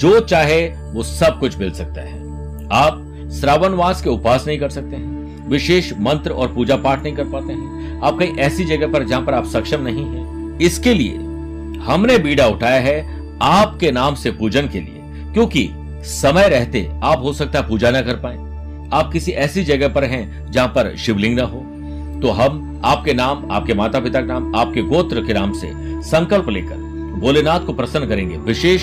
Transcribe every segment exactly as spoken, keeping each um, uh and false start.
जो चाहे वो सब कुछ मिल सकता है। आप श्रावण मास के उपवास नहीं कर सकते हैं, विशेष मंत्र और पूजा पाठ नहीं कर पाते हैं, आप कहीं ऐसी जगह पर जहां पर आप सक्षम नहीं हैं, इसके लिए हमने बीड़ा उठाया है आपके नाम से पूजन के लिए, क्योंकि समय रहते आप हो सकता है पूजा ना कर पाए, आप किसी ऐसी जगह पर हैं जहां पर शिवलिंग ना हो, तो हम आपके नाम, आपके माता पिता के नाम, आपके गोत्र के नाम से संकल्प लेकर भोलेनाथ को प्रसन्न करेंगे। विशेष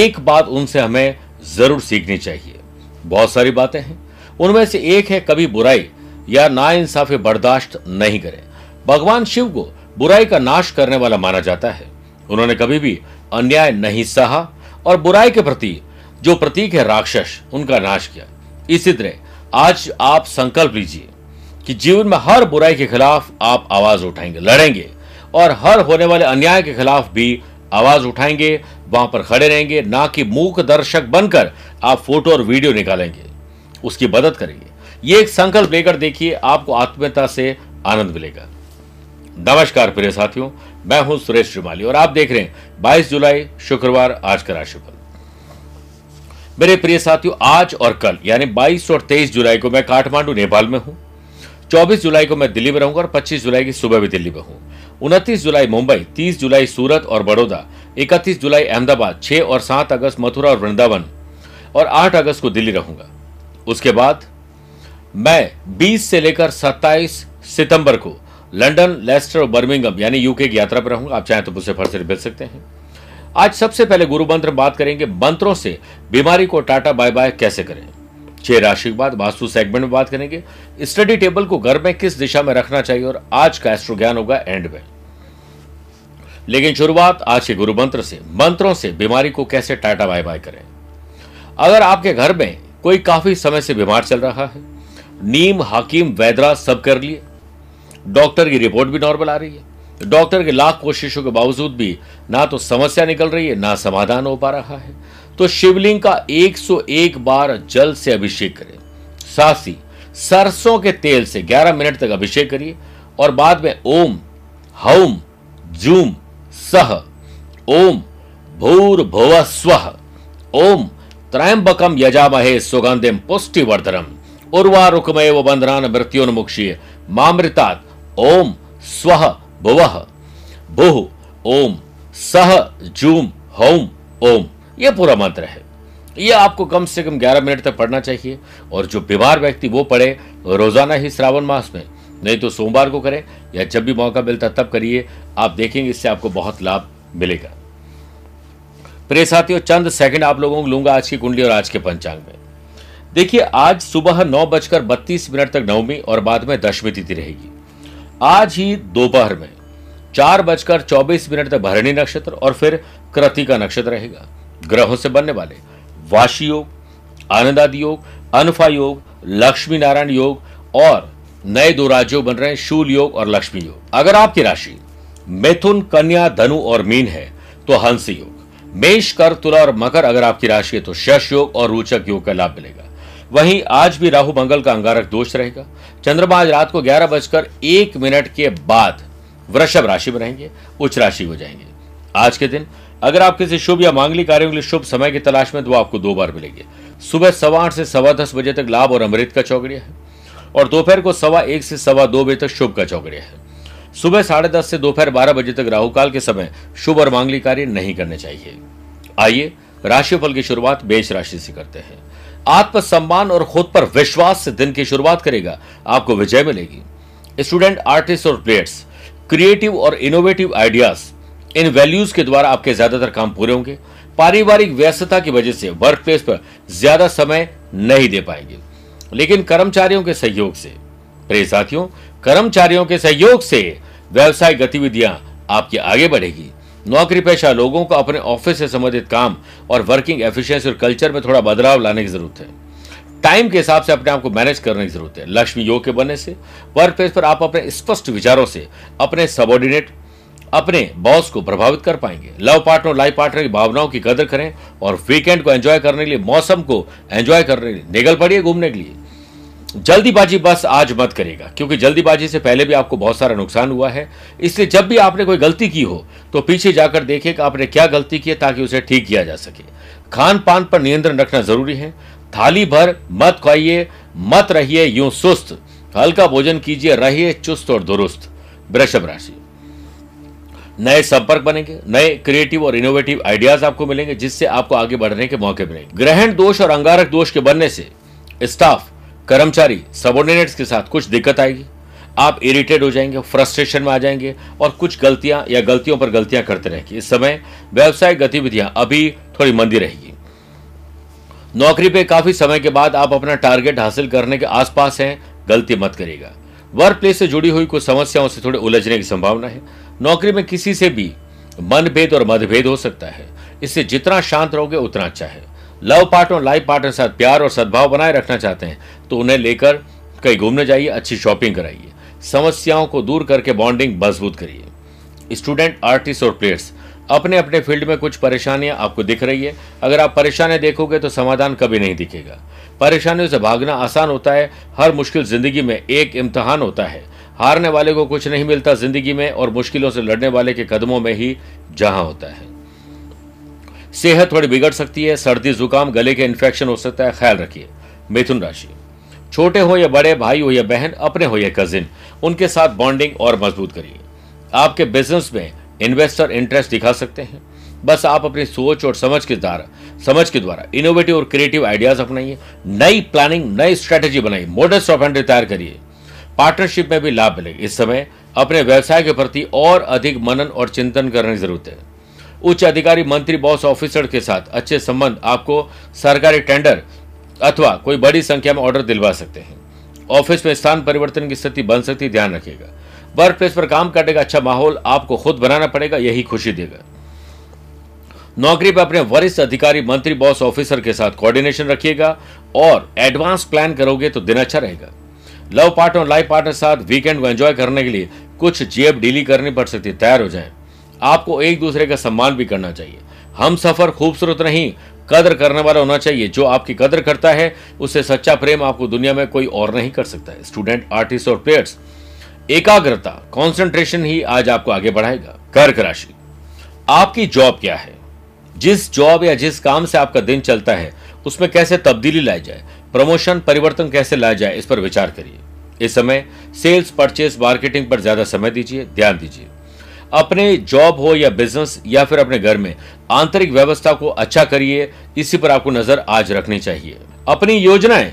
एक बात उनसे हमें जरूर सीखनी चाहिए। बहुत सारी बातें हैं, उनमें से एक है कभी बुराई या नाइंसाफी बर्दाश्त नहीं करें। भगवान शिव को बुराई का नाश करने वाला माना जाता है। उन्होंने कभी भी अन्याय नहीं सहा और बुराई के प्रति जो प्रतीक है राक्षस, उनका नाश किया। इसी तरह आज आप संकल्प लीजिए कि जीवन में हर बुराई के खिलाफ आप आवाज उठाएंगे, लड़ेंगे, और हर होने वाले अन्याय के खिलाफ भी आवाज उठाएंगे, वहां पर खड़े रहेंगे, ना कि मूक दर्शक बनकर आप फोटो और वीडियो निकालेंगे, उसकी मदद करेंगे। ये एक संकल्प लेकर देखिए, आपको आत्मीयता से आनंद मिलेगा। नमस्कार प्रिय साथियों, मैं हूं सुरेश श्रीमाली और आप देख रहे हैं बाईस जुलाई शुक्रवार आज का राशिफल। मेरे प्रिय साथियों, आज और कल यानी बाईस और तेईस जुलाई को मैं काठमांडू नेपाल में हूं, चौबीस जुलाई को मैं दिल्ली में रहूंगा और पच्चीस जुलाई की सुबह भी दिल्ली में हूँ। उनतीस जुलाई मुंबई, तीस जुलाई सूरत और बड़ौदा, इकतीस जुलाई अहमदाबाद, छह और सात अगस्त मथुरा और वृंदावन, और आठ अगस्त को दिल्ली रहूंगा। उसके बाद मैं बीस से लेकर सत्ताईस सितंबर को लंदन, लेस्टर और बर्मिंघम यानी यूके की यात्रा पर रहूंगा। आप चाहें तो मुझसे फर्स्ट भेज सकते हैं। आज सबसे पहले गुरु मंत्र बात करेंगे, मंत्रों से बीमारी को टाटा बाय बाय कैसे करें। छह राशि के बाद वास्तु सेगमेंट में बात करेंगे, स्टडी टेबल को घर में किस दिशा में रखना चाहिए, और आज का एस्ट्रो ज्ञान होगा एंड में। लेकिन शुरुआत आज के गुरु मंत्र से, मंत्रों से बीमारी को कैसे टाटा बाय बाय करें। अगर आपके घर में कोई काफी समय से बीमार चल रहा है, नीम, हकीम, वैद्यराज सब कर लिए, डॉक्टर की रिपोर्ट भी नॉर्मल आ रही है, डॉक्टर की लाख कोशिशों के बावजूद भी ना तो समस्या निकल रही है, ना समाधान हो पा रहा है, तो शिवलिंग का एक सौ एक बार जल से अभिषेक करें। साथ ही सरसों के तेल से ग्यारह मिनट तक अभिषेक करिए और बाद में ओम हौम जूम सह ओम भूर्भुवः स्वः ओम त्रयंबकम यजामहे सुगंधिम पुष्टिवर्धनम उर्वारुकमेव बंधनान् मृत्योन्मुक्षीय मामृतात् ओम स्वः भुवः भुः ओम सह जूम हौम ओम। यह पूरा मंत्र है, यह आपको कम से कम ग्यारह मिनट तक पढ़ना चाहिए, और जो बीमार व्यक्ति वो पढ़े रोजाना ही श्रावण मास में, नहीं तो सोमवार को करें या जब भी मौका मिलता तब करिए। आप देखेंगे इससे आपको बहुत लाभ मिलेगा। प्रिय साथियों, चंद सेकंड आप लोगों को लूंगा आज की कुंडली और आज के पंचांग में। देखिए, आज सुबह नौ बजकर बत्तीस मिनट तक नवमी और बाद में दशमी तिथि रहेगी। आज ही दोपहर में चार बजकर चौबीस मिनट तक भरणी नक्षत्र और फिर कृतिका नक्षत्र रहेगा। ग्रहों से बनने वाले वाशी योग, आनंदादि योग, अनफा योग, लक्ष्मी नारायण योग, और नए दो राज्यों बन रहे हैं शूल योग और लक्ष्मी योग। अगर आपकी राशि मिथुन, कन्या, धनु और मीन है तो हंस योग, मेष, कर, तुला और मकर अगर आपकी राशि है तो शश योग और रोचक योग का लाभ मिलेगा। वहीं आज भी राहु मंगल का अंगारक दोष रहेगा। चंद्रमा आज रात को ग्यारह बजकर एक मिनट के बाद वृषभ राशि में रहेंगे, उच्च राशि हो जाएंगे। आज के दिन अगर आप किसी शुभ या मांगलिक कार्यों के लिए शुभ समय की तलाश में, तो आपको दो बार मिलेंगे। सुबह सवा आठ से सवा दस बजे तक लाभ और अमृत का चौकड़िया है, और दोपहर को सवा एक से सवा दो बजे तक शुभ का चौकड़िया है। सुबह साढ़े दस से दोपहर बारह बजे तक राहुकाल के समय शुभ और मांगलिक कार्य नहीं करने चाहिए। आइए राशिफल की शुरुआत मेष राशि से करते हैं। आत्मसम्मान और खुद पर विश्वास से दिन की शुरुआत करेगा, आपको विजय मिलेगी। स्टूडेंट, आर्टिस्ट और प्लेयर्स क्रिएटिव और इनोवेटिव आइडियाज, इन वैल्यूज के द्वारा आपके ज्यादातर काम पूरे होंगे। पारिवारिक व्यस्तता की वजह से वर्क प्लेस पर ज्यादा समय नहीं दे पाएंगे, लेकिन कर्मचारियों के सहयोग से प्रिय साथियों कर्मचारियों के सहयोग से व्यवसायिक गतिविधियां आपकी आगे बढ़ेगी। नौकरी पेशा लोगों को अपने ऑफिस से संबंधित काम और वर्किंग एफिशिएंसी और कल्चर में थोड़ा बदलाव लाने की जरूरत है। टाइम के हिसाब से अपने आप को मैनेज करने की जरूरत है। लक्ष्मी योग के बनने से वर्क प्लेस पर आप अपने स्पष्ट विचारों से अपने सबॉर्डिनेट अपने बॉस को प्रभावित कर पाएंगे। लव पार्टनर लाइफ पार्टनर की भावनाओं की कदर करें और वीकेंड को एंजॉय करने के लिए, मौसम को एंजॉय करने के लिए निकल पड़िए घूमने के लिए। जल्दीबाजी बस आज मत करेगा, क्योंकि जल्दीबाजी से पहले भी आपको बहुत सारा नुकसान हुआ है। इसलिए जब भी आपने कोई गलती की हो तो पीछे जाकर देखें कि आपने क्या गलती की है, ताकि उसे ठीक किया जा सके। खान पान पर नियंत्रण रखना जरूरी है। थाली भर मत खाइए, मत रहिए यूं सुस्त, हल्का भोजन कीजिए, रहिए चुस्त और दुरुस्त। वृषभ राशि, नए संपर्क बनेंगे, नए क्रिएटिव और इनोवेटिव आइडियाज आपको मिलेंगे, जिससे आपको आगे बढ़ने के मौके मिलेंगे। ग्रहण दोष और अंगारक दोष के बनने से स्टाफ कर्मचारी सबॉर्डिनेट्स के साथ कुछ दिक्कत आएगी। आप इरिटेट हो जाएंगे, फ्रस्ट्रेशन में आ जाएंगे और कुछ गलतियां या गलतियों पर गलतियां करते रहेंगे। इस समय व्यावसायिक गतिविधियां अभी थोड़ी मंदी रहेगी। नौकरी पे काफी समय के बाद आप अपना टारगेट हासिल करने के आसपास हैं, गलती मत करेगा। वर्क प्लेस से जुड़ी हुई कुछ समस्याओं से थोड़े उलझने की संभावना है। नौकरी में किसी से भी मनभेद और मतभेद हो सकता है, इससे जितना शांत रहोगे उतना अच्छा है। लव पार्टनर लाइफ पार्टनर के साथ प्यार और सद्भाव बनाए रखना चाहते हैं तो उन्हें लेकर कहीं घूमने जाइए, अच्छी शॉपिंग कराइए। समस्याओं को दूर करके बॉन्डिंग मजबूत करिए। स्टूडेंट आर्टिस्ट और प्लेयर्स अपने अपने फील्ड में कुछ परेशानियां आपको दिख रही है। अगर आप परेशानियां देखोगे तो समाधान कभी नहीं दिखेगा। परेशानियों से भागना आसान होता है। हर मुश्किल जिंदगी में एक इम्तहान होता है। हारने वाले को कुछ नहीं मिलता जिंदगी में, और मुश्किलों से लड़ने वाले के कदमों में ही जहां होता है। सेहत थोड़ी बिगड़ सकती है, सर्दी जुकाम गले के इन्फेक्शन हो सकता है, ख्याल रखिए। मिथुन राशि, छोटे हो या बड़े, भाई हो या बहन, अपने हो या कजिन, उनके साथ बॉन्डिंग और मजबूत करिए। आपके बिजनेस में इन्वेस्टर इंटरेस्ट दिखा सकते हैं। बस आप अपनी सोच और समझ के द्वारा समझ के द्वारा इनोवेटिव और क्रिएटिव आइडियाज अपनाइए। नई प्लानिंग नई स्ट्रेटेजी बनाइए, मॉडल्स ऑफ हैंड तैयार करिए। पार्टनरशिप में भी लाभ मिलेगा। इस समय अपने व्यवसाय के प्रति और अधिक मनन और चिंतन करने की जरूरत है। उच्च अधिकारी मंत्री बॉस ऑफिसर के साथ अच्छे संबंध आपको सरकारी टेंडर अथवा कोई बड़ी संख्या में ऑर्डर दिलवा सकते हैं। ऑफिस में स्थान परिवर्तन की स्थिति बन सकती है, ध्यान रखिएगा। वर्क प्लेस पर काम करने का अच्छा माहौल आपको खुद बनाना पड़ेगा, यही खुशी देगा। नौकरी पर अपने वरिष्ठ अधिकारी मंत्री बॉस ऑफिसर के साथ कोऑर्डिनेशन रखिएगा और एडवांस प्लान करोगे तो दिन अच्छा रहेगा। लव पार्टनर लाइफ पार्टनर के साथ वीकेंड को एंजॉय करने के लिए कुछ जेब डीली करनी पड़ सकती है, तैयार हो जाएं। आपको एक दूसरे का सम्मान भी करना चाहिए। हम सफर खूबसूरत नहीं, कदर करने वाला होना चाहिए। जो आपकी कदर करता है उससे सच्चा प्रेम आपको दुनिया में कोई और नहीं कर सकता है। स्टूडेंट आर्टिस्ट और प्लेयर्स एकाग्रता कॉन्सेंट्रेशन ही आज आपको आगे बढ़ाएगा। कर्क राशि, आपकी जॉब क्या है, जिस जॉब या जिस काम से आपका दिन चलता है उसमें कैसे तब्दीली लाई जाए, प्रमोशन परिवर्तन कैसे लाया जाए, इस पर विचार करिए। इस समय सेल्स परचेस मार्केटिंग पर ज्यादा समय दीजिए, ध्यान दीजिए। अपने जॉब हो या बिजनेस या फिर अपने घर में आंतरिक व्यवस्था को अच्छा करिए, इसी पर आपको नजर आज रखनी चाहिए। अपनी योजनाएं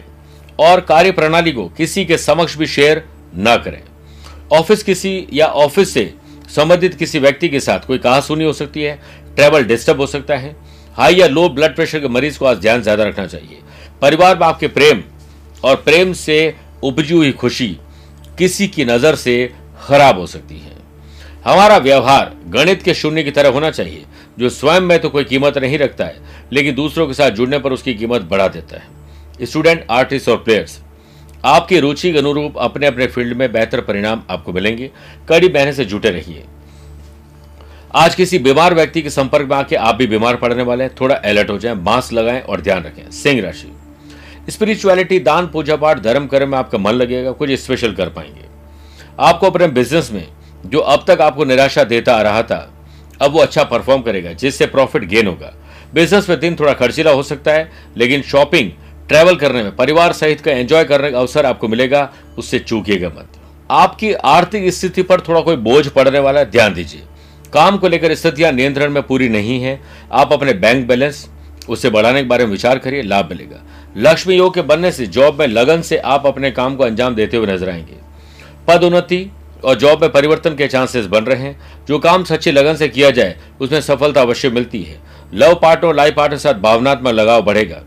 और कार्य प्रणाली को किसी के समक्ष भी शेयर न करें। ऑफिस किसी या ऑफिस से संबंधित किसी व्यक्ति के साथ कोई कहासुनी हो सकती है, ट्रैवल डिस्टर्ब हो सकता है। हाई या लो ब्लड प्रेशर के मरीज को आज ध्यान ज्यादा रखना चाहिए। परिवार में आपके प्रेम और प्रेम से उपजी हुई खुशी किसी की नजर से खराब हो सकती है। हमारा व्यवहार गणित के शून्य की तरह होना चाहिए, जो स्वयं में तो कोई कीमत नहीं रखता है लेकिन दूसरों के साथ जुड़ने पर उसकी कीमत बढ़ा देता है। स्टूडेंट आर्टिस्ट और प्लेयर्स आपकी रुचि के अनुरूप अपने अपने फील्ड में बेहतर परिणाम आपको मिलेंगे। कड़ी मेहनत से जुटे रहिए। आज किसी बीमार व्यक्ति के संपर्क में आके आप भी बीमार पड़ने वाले हैं, थोड़ा अलर्ट हो जाएं, मास्क लगाएं और ध्यान रखें। सिंह राशि, स्पिरिचुअलिटी दान पूजा पाठ धर्म कर्म में आपका मन लगेगा, कुछ स्पेशल कर पाएंगे। आपको अपने बिजनेस में जो अब तक आपको निराशा देता आ रहा था अब वो अच्छा परफॉर्म करेगा, जिससे प्रॉफिट गेन होगा। बिजनेस में दिन थोड़ा खर्चीला हो सकता है, लेकिन शॉपिंग ट्रैवल करने में परिवार सहित का एंजॉय करने का अवसर आपको मिलेगा, उससे चूकिएगा मत। आपकी आर्थिक स्थिति पर थोड़ा कोई बोझ पड़ने वाला है, ध्यान दीजिए। काम को लेकर स्थितियां नियंत्रण में पूरी नहीं है। आप अपने बैंक बैलेंस उसे बढ़ाने के बारे में विचार करिए, लाभ मिलेगा। लक्ष्मी योग के बनने से जॉब में लगन से आप अपने काम को अंजाम देते हुए नजर आएंगे। पद उन्नति और जॉब में परिवर्तन के चांसेस बन रहे हैं। जो काम सच्ची लगन से किया जाए उसमें सफलता अवश्य मिलती है। लव पार्टनर और लाइफ पार्टनर के साथ भावनात्मक लगाव बढ़ेगा।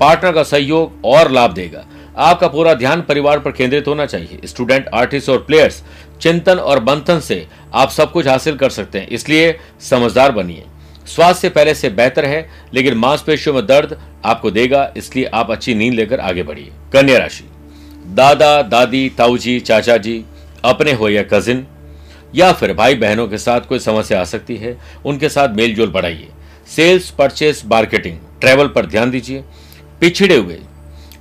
पार्टनर का सहयोग और लाभ देगा। आपका पूरा ध्यान परिवार पर केंद्रित होना चाहिए। स्टूडेंट, आर्टिस्ट और प्लेयर्स चिंतन और मंथन से आप सब कुछ हासिल कर सकते हैं, इसलिए समझदार बनिए। स्वास्थ्य पहले से बेहतर है, लेकिन मांसपेशियों में दर्द आपको देगा, इसलिए आप अच्छी नींद लेकर आगे बढ़िए। कन्या राशि, दादा दादी ताऊजी चाचा जी अपने हो या कजिन या फिर भाई बहनों के साथ कोई समस्या आ सकती है, उनके साथ मेलजोल बढ़ाइए। सेल्स, परचेस, मार्केटिंग, ट्रैवल पर ध्यान दीजिए। पिछड़े हुए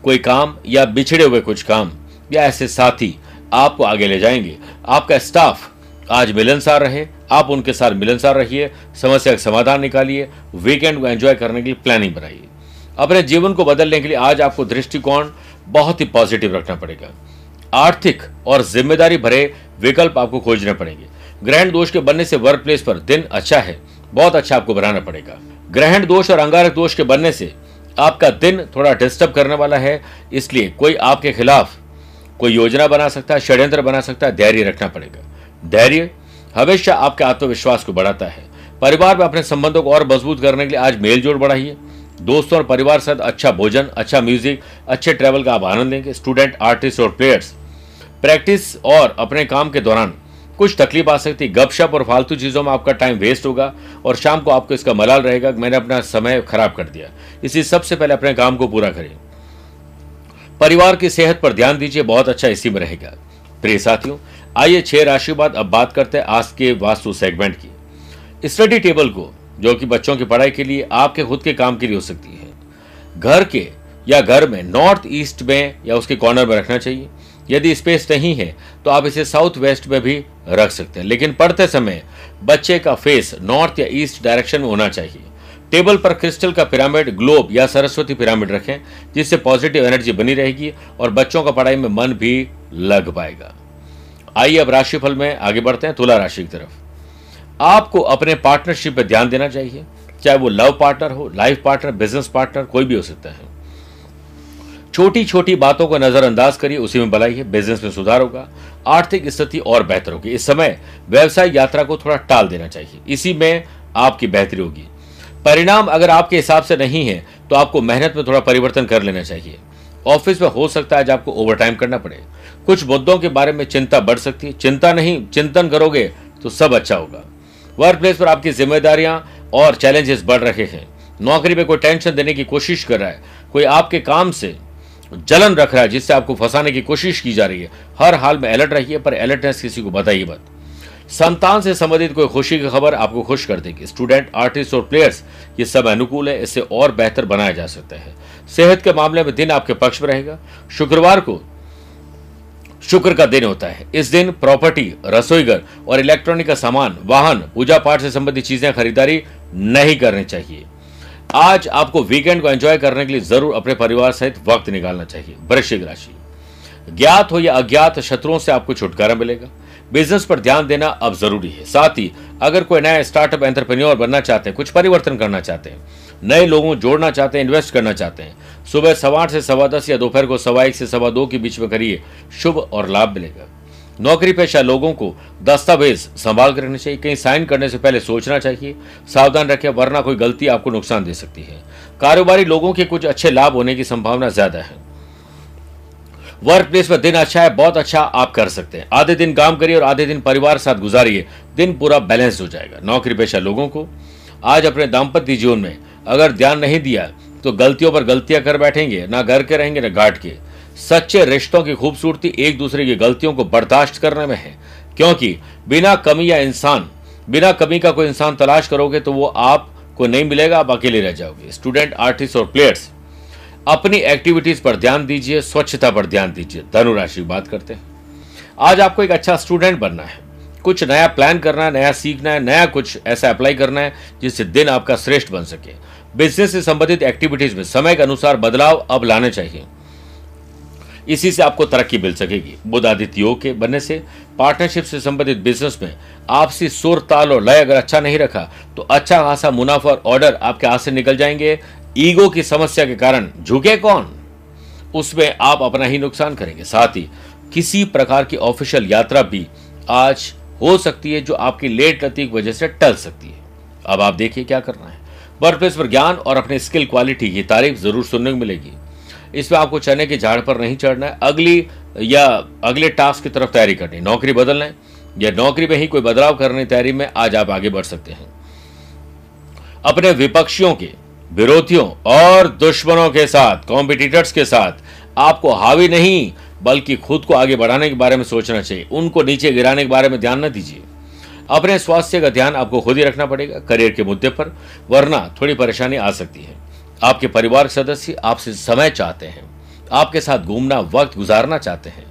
कोई काम या बिछड़े हुए कुछ काम या ऐसे साथी आपको आगे ले जाएंगे। आपका स्टाफ आज मिलनसार रहे, आप उनके साथ मिलनसार रहिए। समस्या का समाधान निकालिए। वीकेंड को एंजॉय करने के लिए प्लानिंग बनाइए। अपने जीवन को बदलने के लिए आज आपको दृष्टिकोण बहुत ही पॉजिटिव रखना पड़ेगा। आर्थिक और जिम्मेदारी भरे विकल्प आपको खोजने पड़ेंगे। ग्रहण दोष के बनने से वर्क प्लेस पर दिन अच्छा है, बहुत अच्छा आपको बनाना पड़ेगा। ग्रहण दोष और अंगारक दोष के बनने से आपका दिन थोड़ा डिस्टर्ब करने वाला है, इसलिए कोई आपके खिलाफ कोई योजना बना सकता है, षड्यंत्र बना सकता है। धैर्य रखना पड़ेगा। धैर्य हमेशा आपके आत्मविश्वास को बढ़ाता है। परिवार में अपने संबंधों को और मजबूत करने के लिए आज मेलजोल बढ़ाइए। दोस्तों और परिवार के साथ अच्छा भोजन, अच्छा म्यूजिक, अच्छे ट्रैवल का आप आनंद लेंगे। स्टूडेंट, आर्टिस्ट और प्लेयर्स प्रैक्टिस और अपने काम के दौरान कुछ तकलीफ आ सकती है। गपशप और फालतू चीज़ों में आपका टाइम वेस्ट होगा और शाम को आपको इसका मलाल रहेगा कि मैंने अपना समय खराब कर दिया। इसी सबसे पहले अपने काम को पूरा करें। परिवार की सेहत पर ध्यान दीजिए, बहुत अच्छा इसी में रहेगा। प्रिय साथियों, आइए छह राशियों बाद अब बात करते हैं आज के वास्तु सेगमेंट की। स्टडी टेबल को, जो कि बच्चों की पढ़ाई के लिए, आपके खुद के काम के लिए हो सकती है, घर के या घर में नॉर्थ ईस्ट में या उसके कॉर्नर में रखना चाहिए। यदि स्पेस नहीं है तो आप इसे साउथ वेस्ट में भी रख सकते हैं, लेकिन पढ़ते समय बच्चे का फेस नॉर्थ या ईस्ट डायरेक्शन में होना चाहिए। टेबल पर क्रिस्टल का पिरामिड, ग्लोब या सरस्वती पिरामिड रखें, जिससे पॉजिटिव एनर्जी बनी रहेगी और बच्चों का पढ़ाई में मन भी लग पाएगा। आइए अब राशिफल में आगे बढ़ते हैं। तुला राशि की तरफ आपको अपने पार्टनरशिप पर ध्यान देना चाहिए, चाहे वो लव पार्टनर हो, लाइफ पार्टनर, बिजनेस पार्टनर, कोई भी हो सकता है। छोटी छोटी बातों को नजरअंदाज करिए, उसी में भलाई है। बिजनेस में सुधार होगा, आर्थिक स्थिति और बेहतर होगी। इस समय व्यवसाय यात्रा को थोड़ा टाल देना चाहिए, इसी में आपकी बेहतरी होगी। परिणाम अगर आपके हिसाब से नहीं है तो आपको मेहनत में थोड़ा परिवर्तन कर लेना चाहिए। ऑफिस में हो सकता है आज आपको ओवरटाइम करना पड़े। कुछ मुद्दों के बारे में चिंता बढ़ सकती है। चिंता नहीं, चिंतन करोगे तो सब अच्छा होगा। वर्क प्लेस पर आपकी जिम्मेदारियां और चैलेंजेस बढ़ रहे हैं। नौकरी में कोई टेंशन देने की कोशिश कर रहा है, कोई आपके काम से जलन रख रहा है, जिससे आपको फंसाने की कोशिश की जा रही है। हर हाल में अलर्ट रहिए, पर अलर्टनेस किसी को बताइए मत। संतान से संबंधित कोई खुशी की खबर आपको खुश कर देगी। स्टूडेंट, आर्टिस्ट और प्लेयर्स ये सब अनुकूल है, इससे और बेहतर बनाया जा सकता है। सेहत के मामले में दिन आपके पक्ष में रहेगा। शुक्रवार को शुक्र का दिन होता है। इस दिन प्रॉपर्टी, रसोईघर और इलेक्ट्रॉनिक का सामान, वाहन, पूजा पाठ से संबंधित चीजें खरीदारी नहीं करनी चाहिए। आज आपको वीकेंड को एंजॉय करने के लिए जरूर अपने परिवार सहित वक्त निकालना चाहिए। वृश्चिक राशि, ज्ञात हो या अज्ञात शत्रुओं से आपको छुटकारा मिलेगा। बिजनेस पर ध्यान देना अब जरूरी है। साथ ही अगर कोई नया स्टार्टअप एंटरप्रेन्योर बनना चाहते हैं, कुछ परिवर्तन करना चाहते हैं, नए लोगों जोड़ना चाहते हैं, इन्वेस्ट करना चाहते हैं, सुबह सवा आठ से सवा दस या दोपहर को सवा एक से सवा दो के बीच में करिए, शुभ और लाभ मिलेगा। नौकरी पेशा लोगों को दस्तावेज संभाल कर रखने चाहिए। कहीं साइन करने से पहले सोचना चाहिए, सावधान रखें, वरना कोई गलती आपको नुकसान दे सकती है। कारोबारी लोगों के कुछ अच्छे लाभ होने की संभावना ज्यादा है। वर्क प्लेस पर दिन अच्छा है, बहुत अच्छा आप कर सकते हैं। आधे दिन काम करिए और आधे दिन परिवार के साथ गुजारिए, दिन पूरा बैलेंस हो जाएगा। नौकरी पेशा लोगों को आज अपने दाम्पत्य जीवन में अगर ध्यान नहीं दिया तो गलतियों पर गलतियां कर बैठेंगे, ना घर के रहेंगे ना घाट के। सच्चे रिश्तों की खूबसूरती एक दूसरे की गलतियों को बर्दाश्त करने में है, क्योंकि बिना कमी या इंसान बिना कमी का कोई इंसान तलाश करोगे तो वो आपको नहीं मिलेगा, आप अकेले रह जाओगे। स्टूडेंट, आर्टिस्ट और प्लेयर्स अपनी एक्टिविटीज पर ध्यान दीजिए, स्वच्छता पर ध्यान दीजिए। धनु राशि की बात करते हैं। आज आपको एक अच्छा स्टूडेंट बनना है, कुछ नया प्लान करना है, नया सीखना है, नया कुछ ऐसा अप्लाई करना है जिससे दिन आपका श्रेष्ठ बन सके। बिजनेस से संबंधित एक्टिविटीज में समय के अनुसार बदलाव अब लाने चाहिए, इसी से आपको तरक्की मिल सकेगी। बुध आदित्य योग के बनने से पार्टनरशिप से संबंधित बिजनेस में आपसी सुर, ताल और लय अगर अच्छा नहीं रखा तो अच्छा खासा मुनाफा और ऑर्डर आपके हाथ से निकल जाएंगे। ईगो की समस्या के कारण झुके कौन, उसमें आप अपना ही नुकसान करेंगे। साथ ही किसी प्रकार की ऑफिशियल यात्रा भी आज हो सकती है जो आपकी लेट गति की वजह से टल सकती है। अब आप देखिए क्या करना है। वर्क प्लेस पर ज्ञान और अपने स्किल क्वालिटी की तारीफ जरूर सुनने को मिलेगी। इसमें आपको चने के झाड़ पर नहीं चढ़ना है। अगली या अगले टास्क की तरफ तैयारी करनी, नौकरी बदलना है या नौकरी में ही कोई बदलाव करने की तैयारी में आज आप आगे बढ़ सकते हैं। अपने विपक्षियों के, विरोधियों और दुश्मनों के साथ, कॉम्पिटिटर्स के साथ आपको हावी नहीं बल्कि खुद को आगे बढ़ाने के बारे में सोचना चाहिए। उनको नीचे गिराने के बारे में ध्यान न दीजिए। अपने स्वास्थ्य का ध्यान आपको खुद ही रखना पड़ेगा करियर के मुद्दे पर, वरना थोड़ी परेशानी आ सकती है। आपके परिवार के सदस्य आपसे समय चाहते हैं, आपके साथ घूमना, वक्त गुजारना चाहते हैं।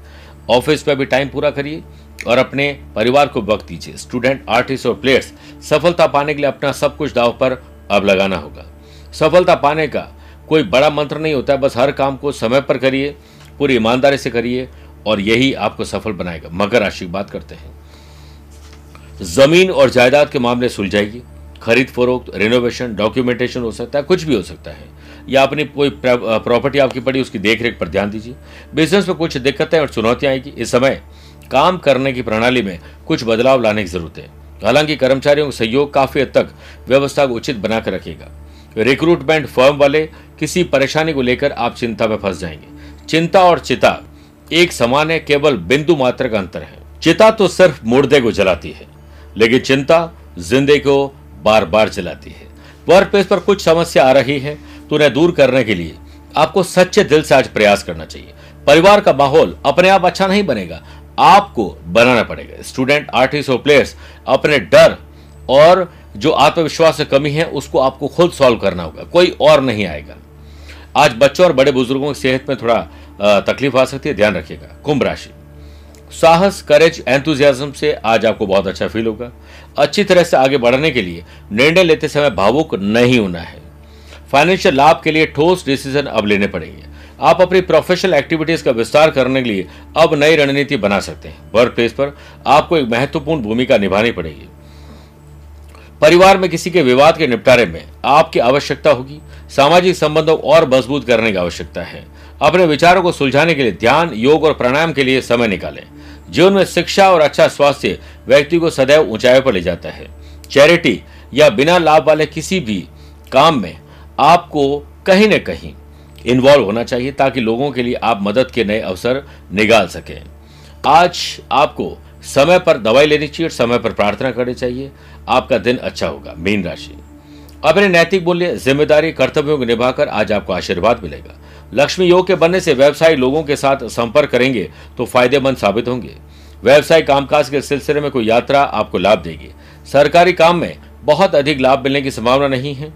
ऑफिस पर भी टाइम पूरा करिए और अपने परिवार को वक्त दीजिए। स्टूडेंट, आर्टिस्ट और प्लेयर्स, सफलता पाने के लिए अपना सब कुछ दांव पर अब लगाना होगा। सफलता पाने का कोई बड़ा मंत्र नहीं होता है, बस हर काम को समय पर करिए, पूरी ईमानदारी से करिए और यही आपको सफल बनाएगा। मकर राशि की बात करते हैं। जमीन और जायदाद के मामले सुलझाएगी। खरीद फरोख्त, रिनोवेशन, डॉक्यूमेंटेशन हो सकता है, कुछ भी हो सकता है। या अपनी कोई प्रॉपर्टी आपकी पड़ी, उसकी देखरेख पर ध्यान दीजिए। बिजनेस में कुछ दिक्कतें और चुनौतियां आएगी। इस समय काम करने की प्रणाली में कुछ बदलाव लाने की जरूरत है। हालांकि कर्मचारियों का सहयोग काफी हद तक व्यवस्था को उचित बनाकर रखेगा। रिक्रूटमेंट फर्म वाले किसी परेशानी को लेकर आप चिंता में फंस जाएंगे। चिंता और चिता एक समान है, केवल बिंदु मात्र का अंतर है। चिता तो सिर्फ मुर्दे को जलाती है, लेकिन चिंता जिंदगी को बार बार जलाती है। वर्क प्लेस पर कुछ समस्या आ रही है तो उन्हें दूर करने के लिए आपको सच्चे दिल से आज प्रयास करना चाहिए। परिवार का माहौल अपने आप अच्छा नहीं बनेगा, आपको बनाना पड़ेगा। स्टूडेंट, आर्टिस्ट और प्लेयर्स, अपने डर और जो आत्मविश्वास की कमी है उसको आपको खुद सॉल्व करना होगा, कोई और नहीं आएगा। आज बच्चों और बड़े बुजुर्गों की सेहत में थोड़ा तकलीफ आ सकती है, ध्यान रखिएगा। कुंभ राशि, साहस, करेज, एंथुजियाज्म से आज आपको बहुत अच्छा फील होगा। अच्छी तरह से आगे बढ़ने के लिए निर्णय लेते समय भावुक नहीं होना है। फाइनेंशियल लाभ के लिए ठोस डिसीजन अब लेने पड़ेंगे। आप अपनी प्रोफेशनल एक्टिविटीज का विस्तार करने के लिए अब नई रणनीति बना सकते हैं। वर्क प्लेस पर आपको एक महत्वपूर्ण भूमिका निभानी पड़ेगी। परिवार में किसी के विवाद के निपटारे में आपकी आवश्यकता होगी। सामाजिक संबंधों और मजबूत करने की आवश्यकता है। अपने विचारों को सुलझाने के लिए ध्यान, योग और प्राणायाम के लिए समय निकालें। जीवन में शिक्षा और अच्छा स्वास्थ्य व्यक्ति को सदैव ऊंचाई पर ले जाता है। चैरिटी या बिना लाभ वाले किसी भी काम में आपको कहीं न कहीं इन्वॉल्व होना चाहिए ताकि लोगों के लिए आप मदद के नए अवसर निकाल सकें। आज आपको समय पर दवाई लेनी चाहिए और समय पर प्रार्थना करनी चाहिए। आपका दिन अच्छा होगा। मीन राशि, अपने नैतिक मूल्य, जिम्मेदारी, कर्तव्यों को निभाकर आज आपको आशीर्वाद मिलेगा। लक्ष्मी योग के बनने से व्यवसायी लोगों के साथ संपर्क करेंगे तो फायदेमंद साबित होंगे। व्यवसाय कामकाज के सिलसिले में कोई यात्रा आपको लाभ देगी। सरकारी काम में बहुत अधिक लाभ मिलने की संभावना नहीं है,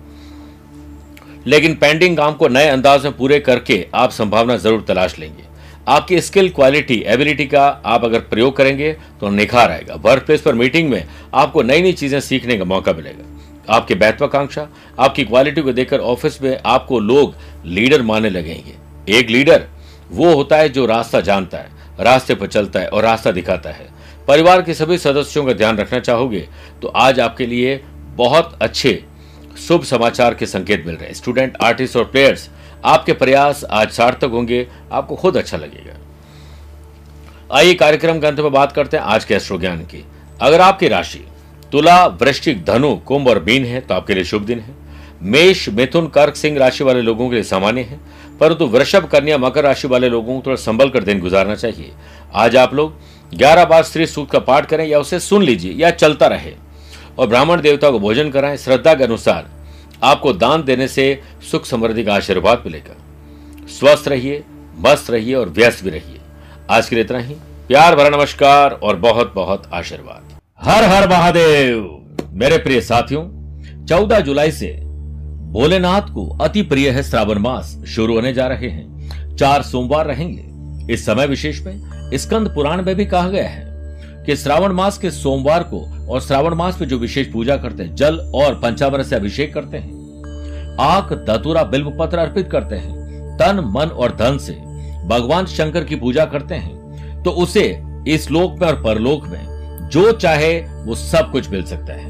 लेकिन पेंडिंग काम को नए अंदाज में पूरे करके आप संभावना जरूर तलाश लेंगे। आपकी स्किल, क्वालिटी, एबिलिटी का आप अगर प्रयोग करेंगे तो निखार आएगा। वर्क प्लेस पर मीटिंग में आपको नई नई चीजें सीखने का मौका मिलेगा। आपकी महत्वाकांक्षा, आपकी क्वालिटी को देखकर ऑफिस में आपको लोग लीडर मानने लगेंगे। एक लीडर वो होता है जो रास्ता जानता है, रास्ते पर चलता है और रास्ता दिखाता है। परिवार के सभी सदस्यों का ध्यान रखना चाहोगे तो आज आपके लिए बहुत अच्छे शुभ समाचार के संकेत मिल रहे हैं। स्टूडेंट, आर्टिस्ट और प्लेयर्स, आपके प्रयास आज सार्थक होंगे, आपको खुद अच्छा लगेगा। आइए कार्यक्रम के अंत में बात करते हैं आज के एस्ट्रो ज्ञान की। अगर आपकी राशि तुला, वृश्चिक, धनु, कुंभ और मीन है तो आपके लिए शुभ दिन है। मेष, मिथुन, कर्क, सिंह राशि वाले लोगों के लिए सामान्य है, परंतु वृषभ, कन्या, मकर राशि वाले लोगों को थोड़ा संभल कर दिन गुजारना चाहिए। आज आप लोग ग्यारह बार स्त्री सूक्त का पाठ करें या उसे सुन लीजिए या चलता रहे और ब्राह्मण देवता को भोजन कराएं। श्रद्धा के अनुसार आपको दान देने से सुख समृद्धि का आशीर्वाद मिलेगा। स्वस्थ रहिए, मस्त रहिए और व्यस्त भी रहिए। आज के लिए इतना ही। प्यार भरा नमस्कार और बहुत बहुत आशीर्वाद। हर हर महादेव। मेरे प्रिय साथियों, चौदह जुलाई से भोलेनाथ को अति प्रिय है श्रावण मास शुरू होने जा रहे हैं। चार सोमवार रहेंगे। इस समय विशेष में स्कंद पुराण में भी कहा गया है कि श्रावण मास के सोमवार को और श्रावण मास में जो विशेष पूजा करते हैं, जल और पंचामृत से अभिषेक करते हैं, आक, धतूरा, बिल्वपत्र अर्पित करते हैं, तन, मन और धन से भगवान शंकर की पूजा करते हैं, तो उसे इस लोक में और परलोक में जो चाहे वो सब कुछ मिल सकता है।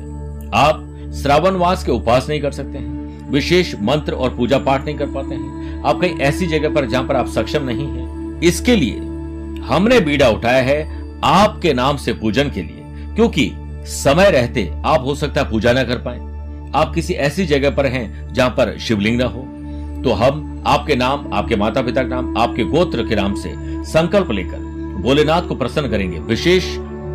आप श्रावण मास के उपवास नहीं कर सकते हैं, विशेष मंत्र और पूजा पाठ नहीं कर पाते हैं, आप कहीं ऐसी जगह पर जहां पर आप सक्षम नहीं हैं, इसके लिए हमने बीड़ा उठाया है आपके नाम से पूजन के लिए, क्योंकि समय रहते आप हो सकता है पूजा ना कर पाए, आप किसी ऐसी जगह पर हैं जहां पर शिवलिंग ना हो, तो हम आपके नाम, आपके माता पिता के नाम, आपके गोत्र के नाम से संकल्प लेकर भोलेनाथ को प्रसन्न करेंगे। विशेष